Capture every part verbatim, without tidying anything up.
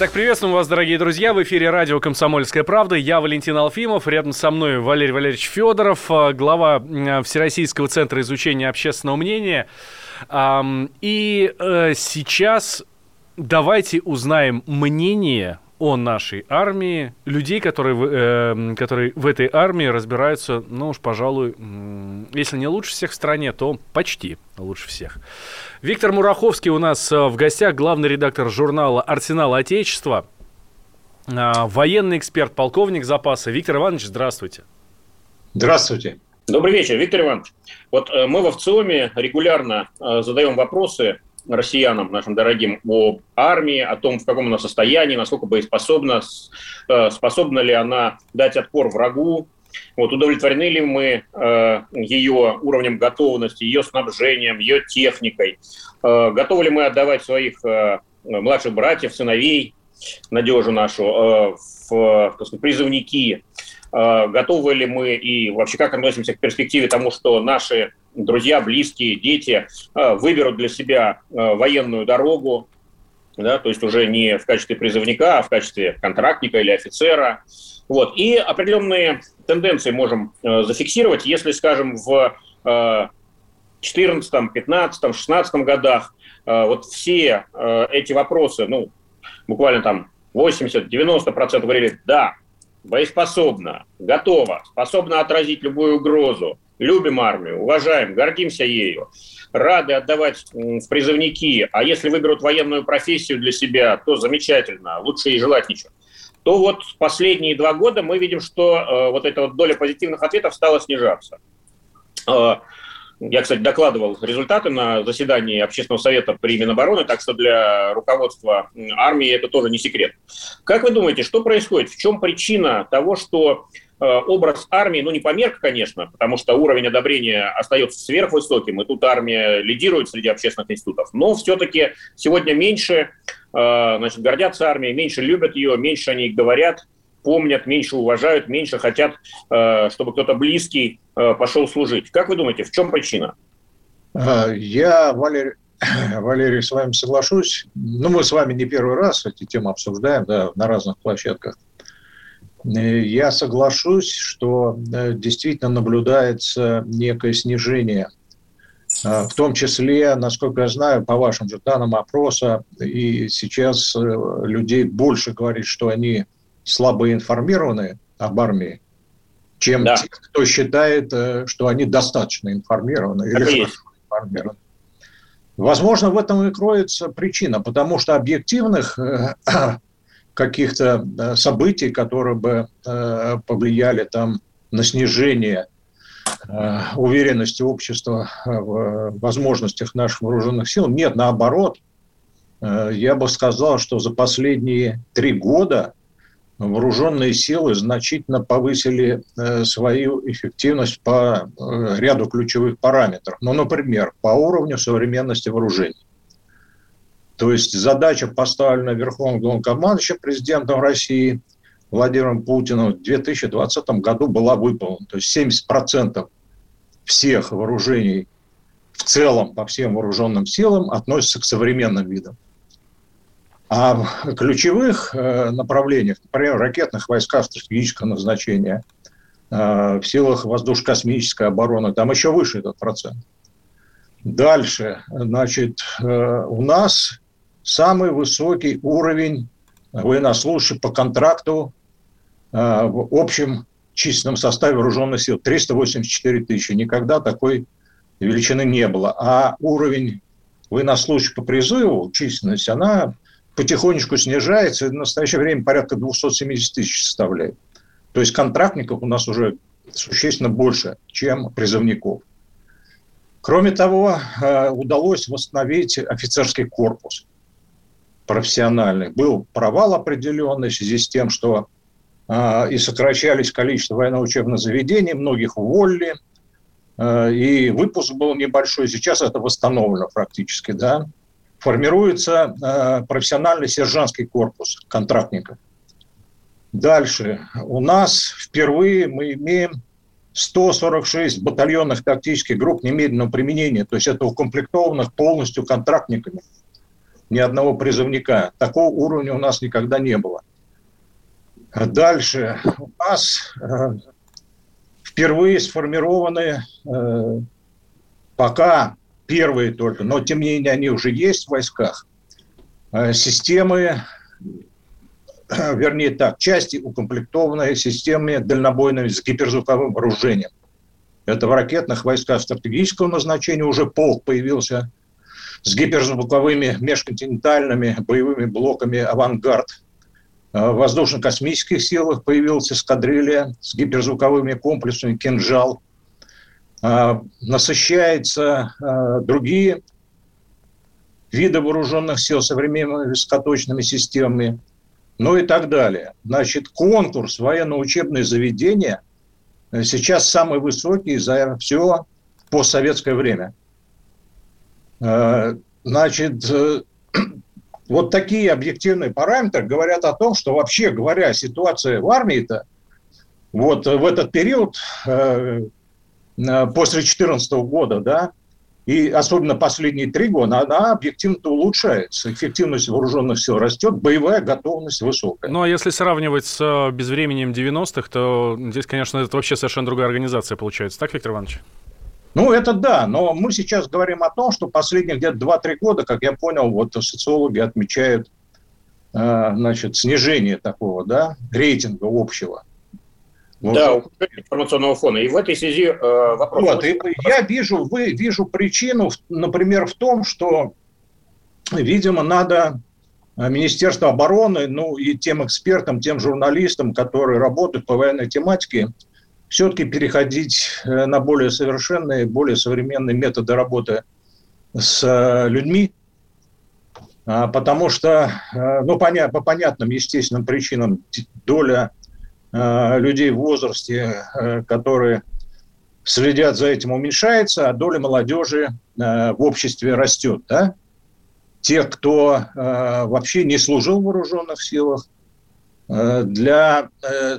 Итак, приветствуем вас, дорогие друзья. В эфире радио «Комсомольская правда». Я Валентин Алфимов. Рядом со мной Валерий Валерьевич Федоров, глава Всероссийского центра изучения общественного мнения. И сейчас давайте узнаем мнение о нашей армии, людей, которые, которые в этой армии разбираются, ну уж, пожалуй, если не лучше всех в стране, то почти лучше всех. Виктор Мураховский у нас в гостях, главный редактор журнала «Арсенал Отечества», военный эксперт, полковник запаса. Виктор Иванович, здравствуйте. Здравствуйте. Добрый вечер, Виктор Иванович. Вот мы во ВЦИОМе регулярно задаем вопросы россиянам, нашим дорогим, об армии, о том, в каком она состоянии, насколько боеспособна, способна ли она дать отпор врагу, вот, удовлетворены ли мы э, ее уровнем готовности, ее снабжением, ее техникой, э, готовы ли мы отдавать своих э, младших братьев, сыновей, надежу нашу, э, в, так сказать, призывники, э, готовы ли мы и вообще как относимся к перспективе тому, что наши друзья, близкие, дети выберут для себя военную дорогу, да, то есть уже не в качестве призывника, а в качестве контрактника или офицера. Вот. И определенные тенденции можем зафиксировать, если, скажем, в две тысячи четырнадцатом, пятнадцатом, шестнадцатом годах вот все эти вопросы, ну, буквально там восемьдесят-девяносто процентов говорили: да, боеспособна, готова, способна отразить любую угрозу, любим армию, уважаем, гордимся ею, рады отдавать в призывники, а если выберут военную профессию для себя, то замечательно, лучше и желать ничего. То вот последние два года мы видим, что э, вот эта вот доля позитивных ответов стала снижаться. Э, я, кстати, докладывал результаты на заседании Общественного совета при Минобороны, так что для руководства армии это тоже не секрет. Как вы думаете, что происходит? В чем причина того, что образ армии, ну, не померк, конечно, потому что уровень одобрения остается сверхвысоким, и тут армия лидирует среди общественных институтов, но все-таки сегодня меньше, значит, гордятся армией, меньше любят ее, меньше о ней говорят, помнят, меньше уважают, меньше хотят, чтобы кто-то близкий пошел служить. Как вы думаете, в чем причина? Я, Валерий, Валерий, с вами соглашусь. Ну, мы с вами не первый раз эти темы обсуждаем, да, на разных площадках. Я соглашусь, что действительно наблюдается некое снижение, в том числе, насколько я знаю, по вашим же данным опроса, и сейчас людей больше говорит, что они слабо информированы об армии, чем да. те, кто считает, что они достаточно информированы или хорошо информированы. Возможно, в этом и кроется причина, потому что объективных каких-то событий, которые бы э, повлияли там на снижение э, уверенности общества в возможностях наших вооруженных сил, нет, наоборот, э, я бы сказал, что за последние три года вооруженные силы значительно повысили э, свою эффективность по э, ряду ключевых параметров. Ну, например, по уровню современности вооружений. То есть задача, поставленная Верховным главнокомандующим, президентом России Владимиром Путиным, в две тысячи двадцатом году была выполнена. То есть семьдесят процентов всех вооружений в целом по всем вооруженным силам относятся к современным видам. А в ключевых направлениях, например, в ракетных войсках стратегического назначения, в силах воздушно-космической обороны, там еще выше этот процент. Дальше, значит, у нас самый высокий уровень военнослужащих по контракту э, в общем численном составе вооруженных сил. триста восемьдесят четыре тысячи. Никогда такой величины не было. А уровень военнослужащих по призыву, численность, она потихонечку снижается. И в настоящее время порядка двести семьдесят тысяч составляет. То есть контрактников у нас уже существенно больше, чем призывников. Кроме того, удалось восстановить офицерский корпус. профессиональных. Был провал определенный в связи с тем, что э, и сокращались количество военно-учебных заведений, многих уволили, э, и выпуск был небольшой. Сейчас это восстановлено практически, да. Формируется э, профессиональный сержантский корпус контрактников. Дальше. У нас впервые мы имеем сто сорок шесть батальонных тактических групп немедленного применения, то есть это укомплектованных полностью контрактниками, ни одного призывника. Такого уровня у нас никогда не было. Дальше. У нас э, впервые сформированы э, пока первые только, но тем не менее они уже есть в войсках, э, системы, э, вернее так, части, укомплектованные системами дальнобойными с гиперзвуковым вооружением. Это в ракетных войсках стратегического назначения уже полк появился с гиперзвуковыми межконтинентальными боевыми блоками «Авангард». В воздушно-космических силах появилась эскадрилья с гиперзвуковыми комплексами «Кинжал». Насыщаются другие виды вооруженных сил современными высокоточными системами, ну и так далее. Значит, конкурс военно-учебные заведения сейчас самый высокий за все постсоветское время. Значит, вот такие объективные параметры говорят о том, что вообще говоря, ситуация в армии-то вот в этот период после две тысячи четырнадцатого года, да, и особенно последние три года, она объективно улучшается. Эффективность вооруженных сил растет, боевая готовность высокая. Ну, а если сравнивать с безвременем девяностых, то здесь, конечно, это вообще совершенно другая организация получается. Так, Виктор Иванович? Ну, это да, но мы сейчас говорим о том, что последние где-то два-три года, как я понял, вот социологи отмечают э, значит, снижение такого, да, рейтинга общего. Вот. Да, информационного фона. И в этой связи э, вопрос. Вот, и я вижу, вы, вижу причину, например, в том, что, видимо, надо Министерству обороны, ну, и тем экспертам, тем журналистам, которые работают по военной тематике, все-таки переходить на более совершенные, более современные методы работы с людьми, потому что, ну, по понятным, естественным причинам, доля людей в возрасте, которые следят за этим, уменьшается, а доля молодежи в обществе растет, да? Тех, кто вообще не служил в вооруженных силах, для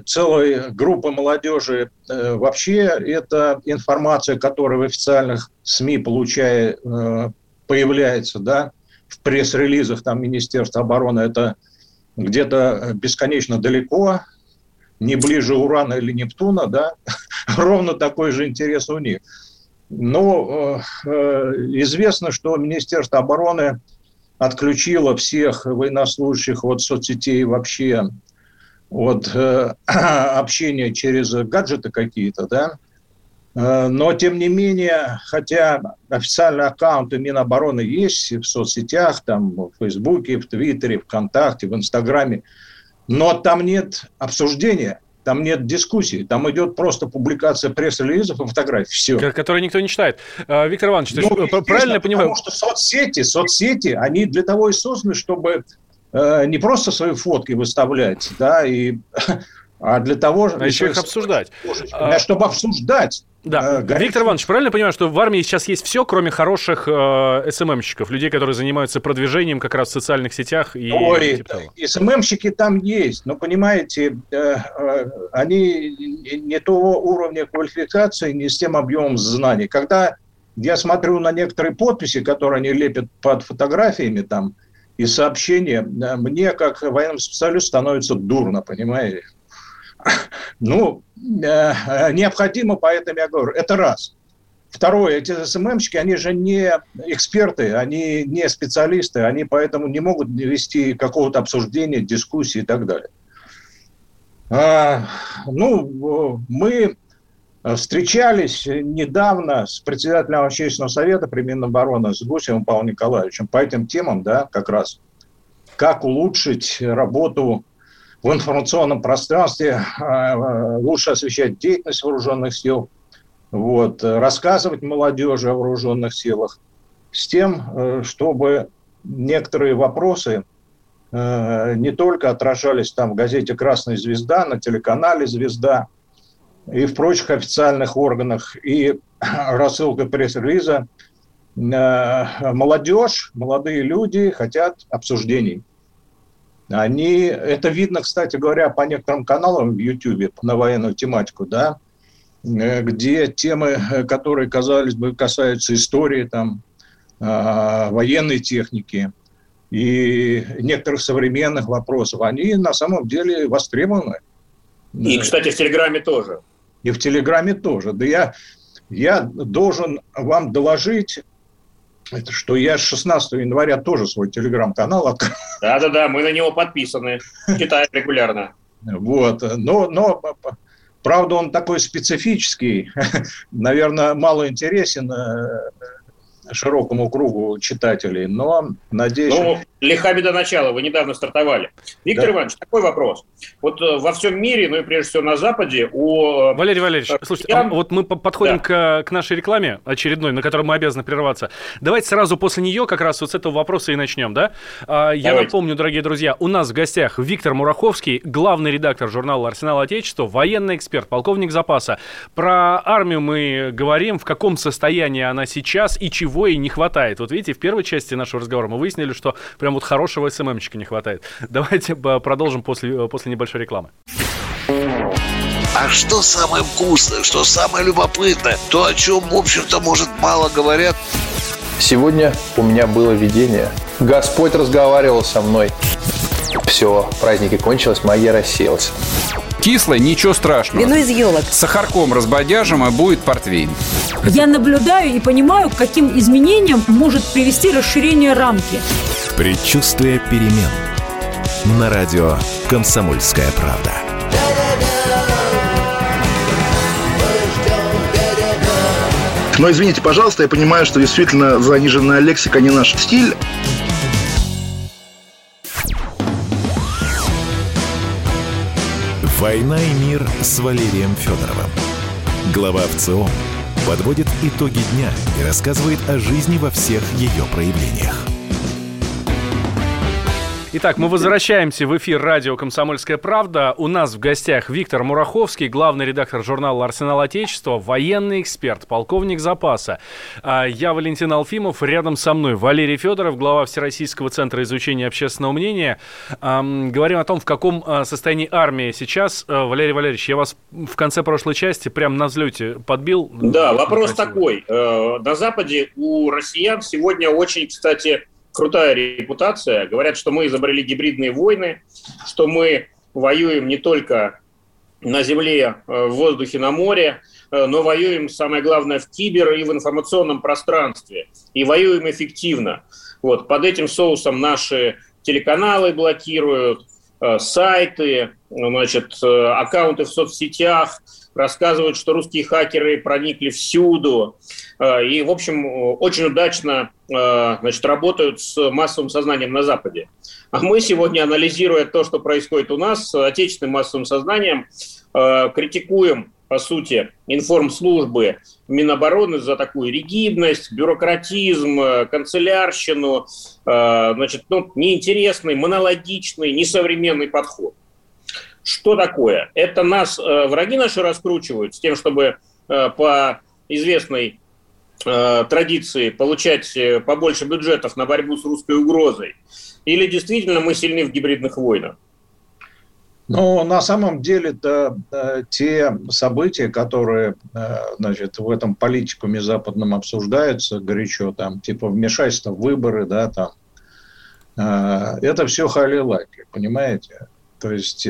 целой группы молодежи вообще это информация, которая в официальных СМИ получая, появляется, да, в пресс-релизах там Министерства обороны, это где-то бесконечно далеко, не ближе Урана или Нептуна, да, ровно такой же интерес у них. Но известно, что Министерство обороны отключило всех военнослужащих от соцсетей вообще, вот э, общение через гаджеты какие-то, да, э, но тем не менее, хотя официальные аккаунты Минобороны есть в соцсетях, там, в Фейсбуке, в Твиттере, ВКонтакте, в Инстаграме, но там нет обсуждения, там нет дискуссии, там идет просто публикация пресс-релизов и фотографий, все. Которые никто не читает. Виктор Иванович, ну, ты правильно потому понимаю? Потому что соцсети, соцсети, они для того и созданы, чтобы не просто свои фотки выставлять, да, и, а для того, а еще их обсуждать. А... Чтобы обсуждать. Да. Горячий. Виктор Иванович, правильно понимаю, что в армии сейчас есть все, кроме хороших э, СММщиков, людей, которые занимаются продвижением как раз в социальных сетях? И СММщики там есть, но, понимаете, э, э, они не того уровня квалификации, не с тем объемом знаний. Когда я смотрю на некоторые подписи, которые они лепят под фотографиями там, и сообщения, мне, как военному специалисту, становится дурно, понимаете? Ну, э, необходимо, поэтому я говорю, это раз. Второе, эти СММщики, они же не эксперты, они не специалисты, они поэтому не могут вести какого-то обсуждения, дискуссии и так далее. А, ну, мы встречались недавно с председателем общественного совета при Минобороны, с Гусевым Павлом Николаевичем, по этим темам, да, как раз, как улучшить работу в информационном пространстве, лучше освещать деятельность вооруженных сил, вот, рассказывать молодежи о вооруженных силах, с тем, чтобы некоторые вопросы э, не только отражались там в газете «Красная Звезда», на телеканале «Звезда» и в прочих официальных органах, и рассылка пресс-релиза. Э, молодежь, молодые люди хотят обсуждений. Они, это видно, кстати говоря, по некоторым каналам в Ютьюбе на военную тематику, да, где темы, которые, казалось бы, касаются истории, там, э, военной техники и некоторых современных вопросов, они на самом деле востребованы. И, кстати, в Телеграме тоже. И в Телеграме тоже. Да я, я должен вам доложить, что я с шестнадцатого января тоже свой Телеграм-канал открыл. Да-да-да, мы на него подписаны, читаем регулярно. Вот, но... но... Правда, он такой специфический, наверное, мало интересен широкому кругу читателей, но, надеюсь... Ну, лиха беда начала, вы недавно стартовали. Виктор да. Иванович, такой вопрос. Вот во всем мире, ну и прежде всего на Западе... У... Валерий Валерьевич, слушайте, а вот мы подходим да. к, к нашей рекламе очередной, на которой мы обязаны прерваться. Давайте сразу после нее как раз вот с этого вопроса и начнем, да? Я Давайте. напомню, дорогие друзья, у нас в гостях Виктор Мураховский, главный редактор журнала «Арсенал Отечества», военный эксперт, полковник запаса. Про армию мы говорим, в каком состоянии она сейчас и чего и не хватает. Вот видите, в первой части нашего разговора мы выяснили, что прям вот хорошего эс эм эм-чика не хватает. Давайте продолжим после, после небольшой рекламы. А что самое вкусное, что самое любопытное, то, о чем, в общем-то, может, мало говорят? Сегодня у меня было видение. Господь разговаривал со мной. Все, праздники кончились, магия рассеялась. Кислое, ничего страшного. Вино из елок. С сахарком разбодяжим, а будет портвейн. Я наблюдаю и понимаю, к каким изменениям может привести расширение рамки. Предчувствие перемен. На радио «Комсомольская правда». Но извините, пожалуйста, я понимаю, что действительно заниженная лексика не наш стиль. «Война и мир» с Валерием Федоровым. Глава ВЦИОМ подводит итоги дня и рассказывает о жизни во всех ее проявлениях. Итак, мы возвращаемся в эфир радио «Комсомольская правда». У нас в гостях Виктор Мураховский, главный редактор журнала «Арсенал Отечества», военный эксперт, полковник запаса. Я Валентин Алфимов, рядом со мной Валерий Федоров, глава Всероссийского центра изучения общественного мнения. Говорим о том, в каком состоянии армия сейчас. Валерий Валерьевич, я вас в конце прошлой части прямо на взлете подбил. Да, вопрос такой. На Западе у россиян сегодня очень, кстати... крутая репутация. Говорят, что мы изобрели гибридные войны, что мы воюем не только на земле, в воздухе, на море, но воюем, самое главное, в кибер и в информационном пространстве. И воюем эффективно. Вот. Под этим соусом наши телеканалы блокируют, сайты, значит, аккаунты в соцсетях, рассказывают, что русские хакеры проникли всюду. И, в общем, очень удачно, значит, работают с массовым сознанием на Западе. А мы сегодня, анализируя то, что происходит у нас, с отечественным массовым сознанием, критикуем, по сути, информслужбы Минобороны за такую ригидность, бюрократизм, канцелярщину, значит, ну, неинтересный, монологичный, несовременный подход. Что такое? Это нас э, враги наши раскручивают с тем, чтобы э, по известной э, традиции получать э, побольше бюджетов на борьбу с русской угрозой? Или действительно мы сильны в гибридных войнах? Ну, на самом деле-то э, те события, которые э, значит, в этом политикуме западном обсуждаются горячо, там, типа вмешательство в выборы, да, там, э, это все хали-лаки, понимаете? То есть,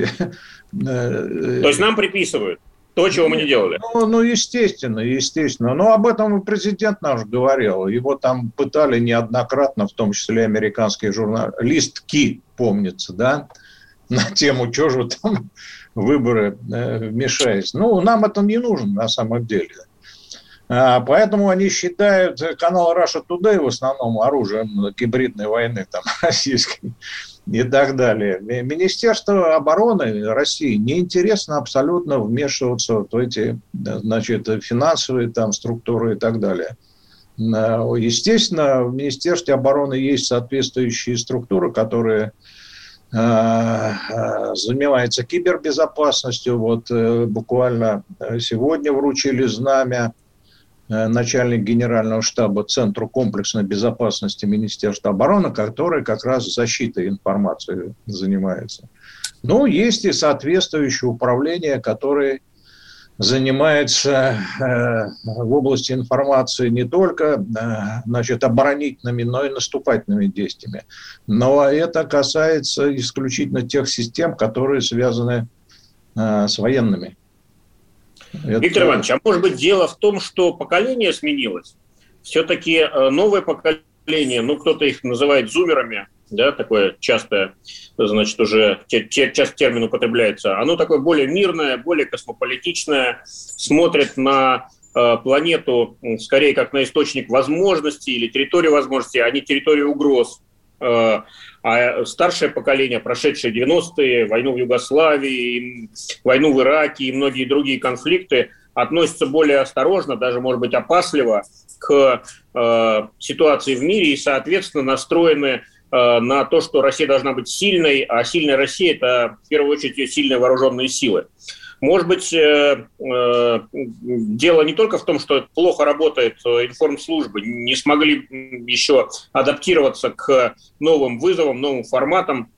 то есть нам приписывают то, чего мы не делали. Ну, ну, естественно, естественно. Но об этом и президент наш говорил. Его там пытали неоднократно, в том числе американские журналистки, помнится, да, на тему, что же вы там выборы вмешались. Ну, нам это не нужно на самом деле. Поэтому они считают канал Russia Today в основном оружием гибридной войны там, российской. И так далее. Министерство обороны России неинтересно абсолютно вмешиваться в эти, значит, финансовые там, структуры и так далее. Естественно, в Министерстве обороны есть соответствующие структуры, которые занимается кибербезопасностью. Вот буквально сегодня вручили знамя начальник генерального штаба Центру комплексной безопасности Министерства обороны, который как раз защитой информации занимается. Ну, есть и соответствующее управление, которое занимается в области информации не только, значит, оборонительными, но и наступательными действиями. Но это касается исключительно тех систем, которые связаны с военными. Это... Виктор Иванович, а может быть дело в том, что поколение сменилось? Все-таки новое поколение, ну кто-то их называет зумерами, да, такое частое, значит, уже часто термин употребляется, оно такое более мирное, более космополитичное, смотрит на э, планету скорее как на источник возможностей или территорию возможностей, а не территорию угроз. Э, а старшее поколение, прошедшее девяностые, войну в Югославии, войну в Ираке и многие другие конфликты, относится более осторожно, даже, может быть, опасливо к э, ситуации в мире и, соответственно, настроены на то, что Россия должна быть сильной, а сильная Россия – это, в первую очередь, ее сильные вооруженные силы. Может быть, э, э, дело не только в том, что плохо работает информслужбы, не смогли еще адаптироваться к новым вызовам, новым форматам,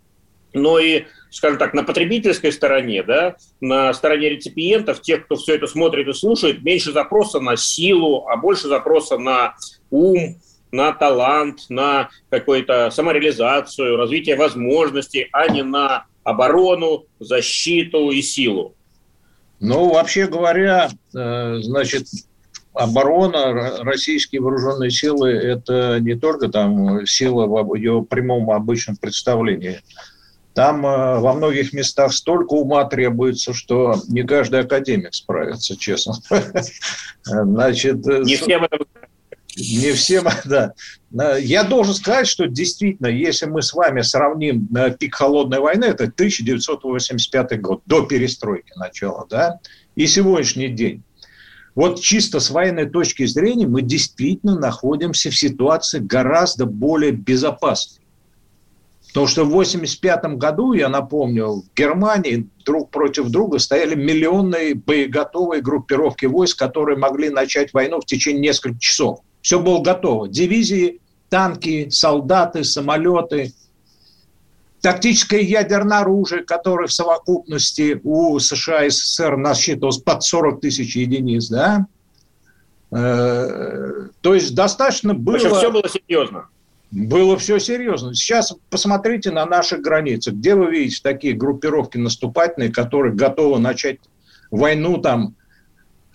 но и, скажем так, на потребительской стороне, да, на стороне реципиентов, тех, кто все это смотрит и слушает, меньше запроса на силу, а больше запроса на ум, на талант, на какую-то самореализацию, развитие возможностей, а не на оборону, защиту и силу. Ну, вообще говоря, значит, оборона, российские вооруженные силы – это не только там сила в ее прямом обычном представлении. Там во многих местах столько ума требуется, что не каждый академик справится, честно. Значит, не все об этом. Не всем, да. Я должен сказать, что действительно, если мы с вами сравним пик холодной войны, это тысяча девятьсот восемьдесят пятый год, до перестройки начала, да, и сегодняшний день. Вот чисто с военной точки зрения мы действительно находимся в ситуации гораздо более безопасной. Потому что в тысяча девятьсот восемьдесят пятом году, я напомню, в Германии друг против друга стояли миллионные боеготовые группировки войск, которые могли начать войну в течение нескольких часов. Все было готово. Дивизии, танки, солдаты, самолеты, тактическое ядерное оружие, которое в совокупности у США и СССР насчитывалось под сорок тысяч единиц. Да? То есть достаточно было... Потому что все было серьезно. Было все серьезно. Сейчас посмотрите на наши границы. Где вы видите такие группировки наступательные, которые готовы начать войну там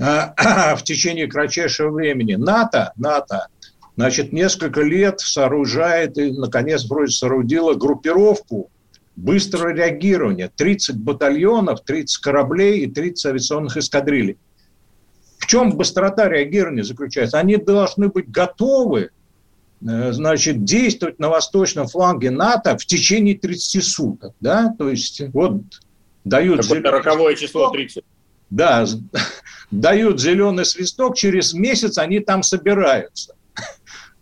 в течение кратчайшего времени? НАТО, НАТО, значит, несколько лет сооружает и, наконец, вроде соорудила группировку быстрого реагирования. тридцать батальонов, тридцать кораблей и тридцать авиационных эскадрилей. В чем быстрота реагирования заключается? Они должны быть готовы, значит, действовать на восточном фланге НАТО в течение тридцати суток. Да? То есть, вот, дают... Какое-то роковое число тридцать. Да, дают зеленый свисток, через месяц они там собираются,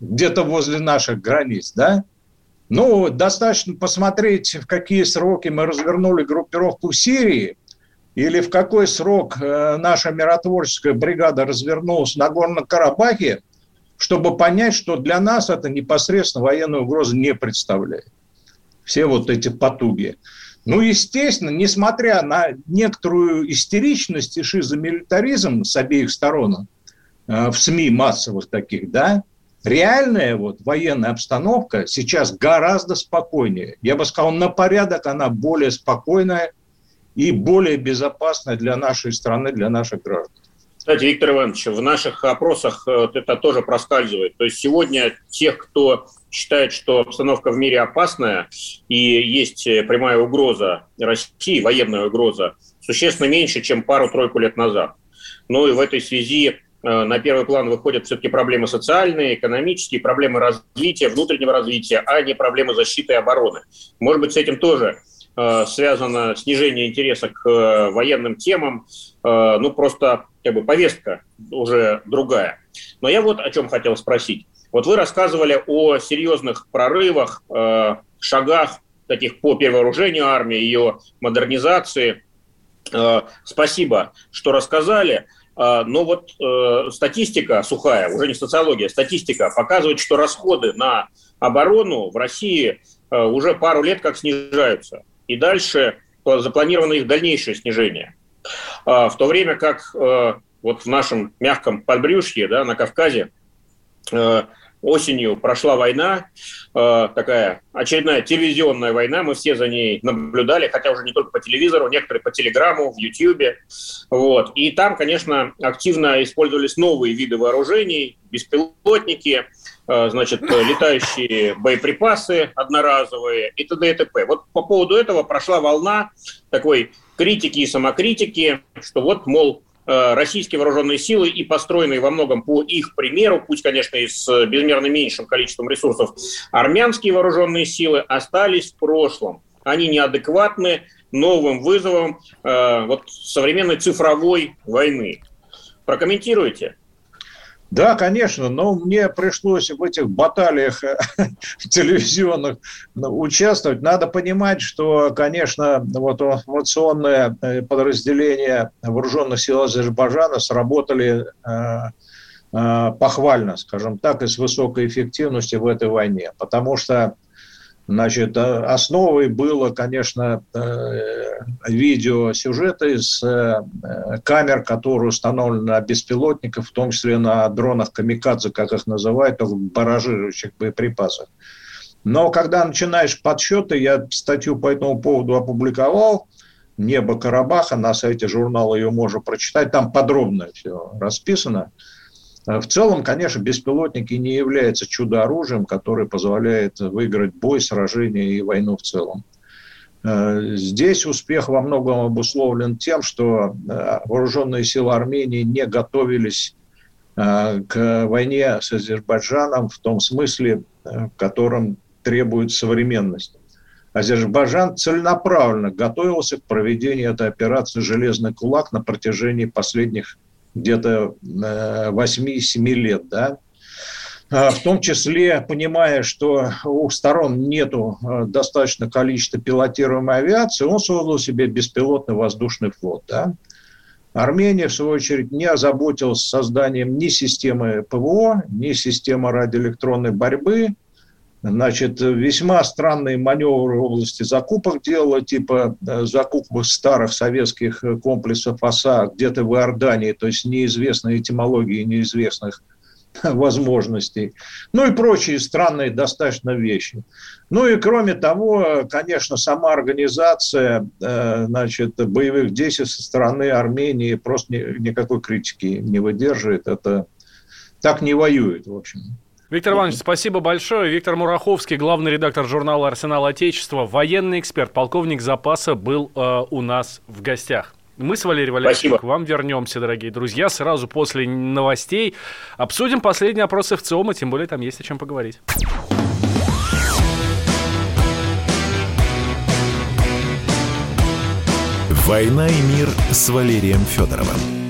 где-то возле наших границ, да? Ну, достаточно посмотреть, в какие сроки мы развернули группировку в Сирии, или в какой срок наша миротворческая бригада развернулась в Нагорном Карабахе, чтобы понять, что для нас это непосредственно военную угрозу не представляет. Все вот эти потуги. Ну, естественно, несмотря на некоторую истеричность и шизомилитаризм с обеих сторон в СМИ массовых таких, да, реальная вот военная обстановка сейчас гораздо спокойнее. Я бы сказал, на порядок она более спокойная и более безопасная для нашей страны, для наших граждан. Кстати, Виктор Иванович, в наших опросах это тоже проскальзывает. То есть сегодня тех, кто считает, что обстановка в мире опасная и есть прямая угроза России, военная угроза, существенно меньше, чем пару-тройку лет назад. Ну и в этой связи на первый план выходят все-таки проблемы социальные, экономические, проблемы развития, внутреннего развития, а не проблемы защиты и обороны. Может быть, с этим тоже связано снижение интереса к военным темам, ну просто как бы повестка уже другая. Но я вот о чем хотел спросить. Вот вы рассказывали о серьезных прорывах, шагах таких по перевооружению армии, ее модернизации. Спасибо, что рассказали. Но вот э, статистика сухая, уже не социология, статистика показывает, что расходы на оборону в России э, уже пару лет как снижаются. И дальше запланировано их дальнейшее снижение. Э, в то время как э, вот в нашем мягком подбрюшье, да, на Кавказе, э, осенью прошла война, э, такая очередная телевизионная война, мы все за ней наблюдали, хотя уже не только по телевизору, некоторые по телеграмму, в Ютьюбе. Вот. И там, конечно, активно использовались новые виды вооружений, беспилотники, э, значит, летающие боеприпасы одноразовые и т.д. и т.п. Вот по поводу этого прошла волна такой критики и самокритики, что вот, мол, российские вооруженные силы и построенные во многом по их примеру, пусть, конечно, и с безмерно меньшим количеством ресурсов, армянские вооруженные силы остались в прошлом. Они неадекватны новым вызовам э, вот, современной цифровой войны. Прокомментируйте. Да, конечно, но мне пришлось в этих баталиях телевизионных участвовать. Надо понимать, что, конечно, вот информационные подразделения вооруженных сил Азербайджана сработали э, э, похвально, скажем так, и с высокой эффективностью в этой войне. Потому что, значит, основой было, конечно, э, видеосюжеты из э, камер, которые установлены на беспилотниках, в том числе на дронах камикадзе, как их называют, барражирующих боеприпасов. Но когда начинаешь подсчеты, я статью по этому поводу опубликовал, «Небо Карабаха», на сайте журнала ее можно прочитать, там подробно все расписано. В целом, конечно, беспилотники не являются чудо-оружием, которое позволяет выиграть бой, сражение и войну в целом. Здесь успех во многом обусловлен тем, что вооруженные силы Армении не готовились к войне с Азербайджаном в том смысле, в котором требует современность. Азербайджан целенаправленно готовился к проведению этой операции «Железный кулак» на протяжении последних где-то восемь-семь лет, да, в том числе понимая, что у сторон нету достаточно количества пилотируемой авиации, он создал себе беспилотный воздушный флот, да. Армения, в свою очередь, не озаботилась созданием ни системы ПВО, ни системы радиоэлектронной борьбы. Значит, весьма странные маневры в области закупок делала, типа закупок старых советских комплексов ОСА где-то в Иордании, то есть неизвестной этимологии, неизвестных возможностей. Ну и прочие странные достаточно вещи. Ну и кроме того, конечно, сама организация, значит, боевых действий со стороны Армении просто никакой критики не выдерживает. Это так не воюет, в общем. Виктор Иванович, спасибо большое. Виктор Мураховский, главный редактор журнала «Арсенал Отечества», военный эксперт, полковник запаса, был э, у нас в гостях. Мы с Валерием Валерьевичем к вам вернемся, дорогие друзья, сразу после новостей. Обсудим последние опросы ВЦИОМа, тем более там есть о чем поговорить. «Война и мир» с Валерием Федоровым.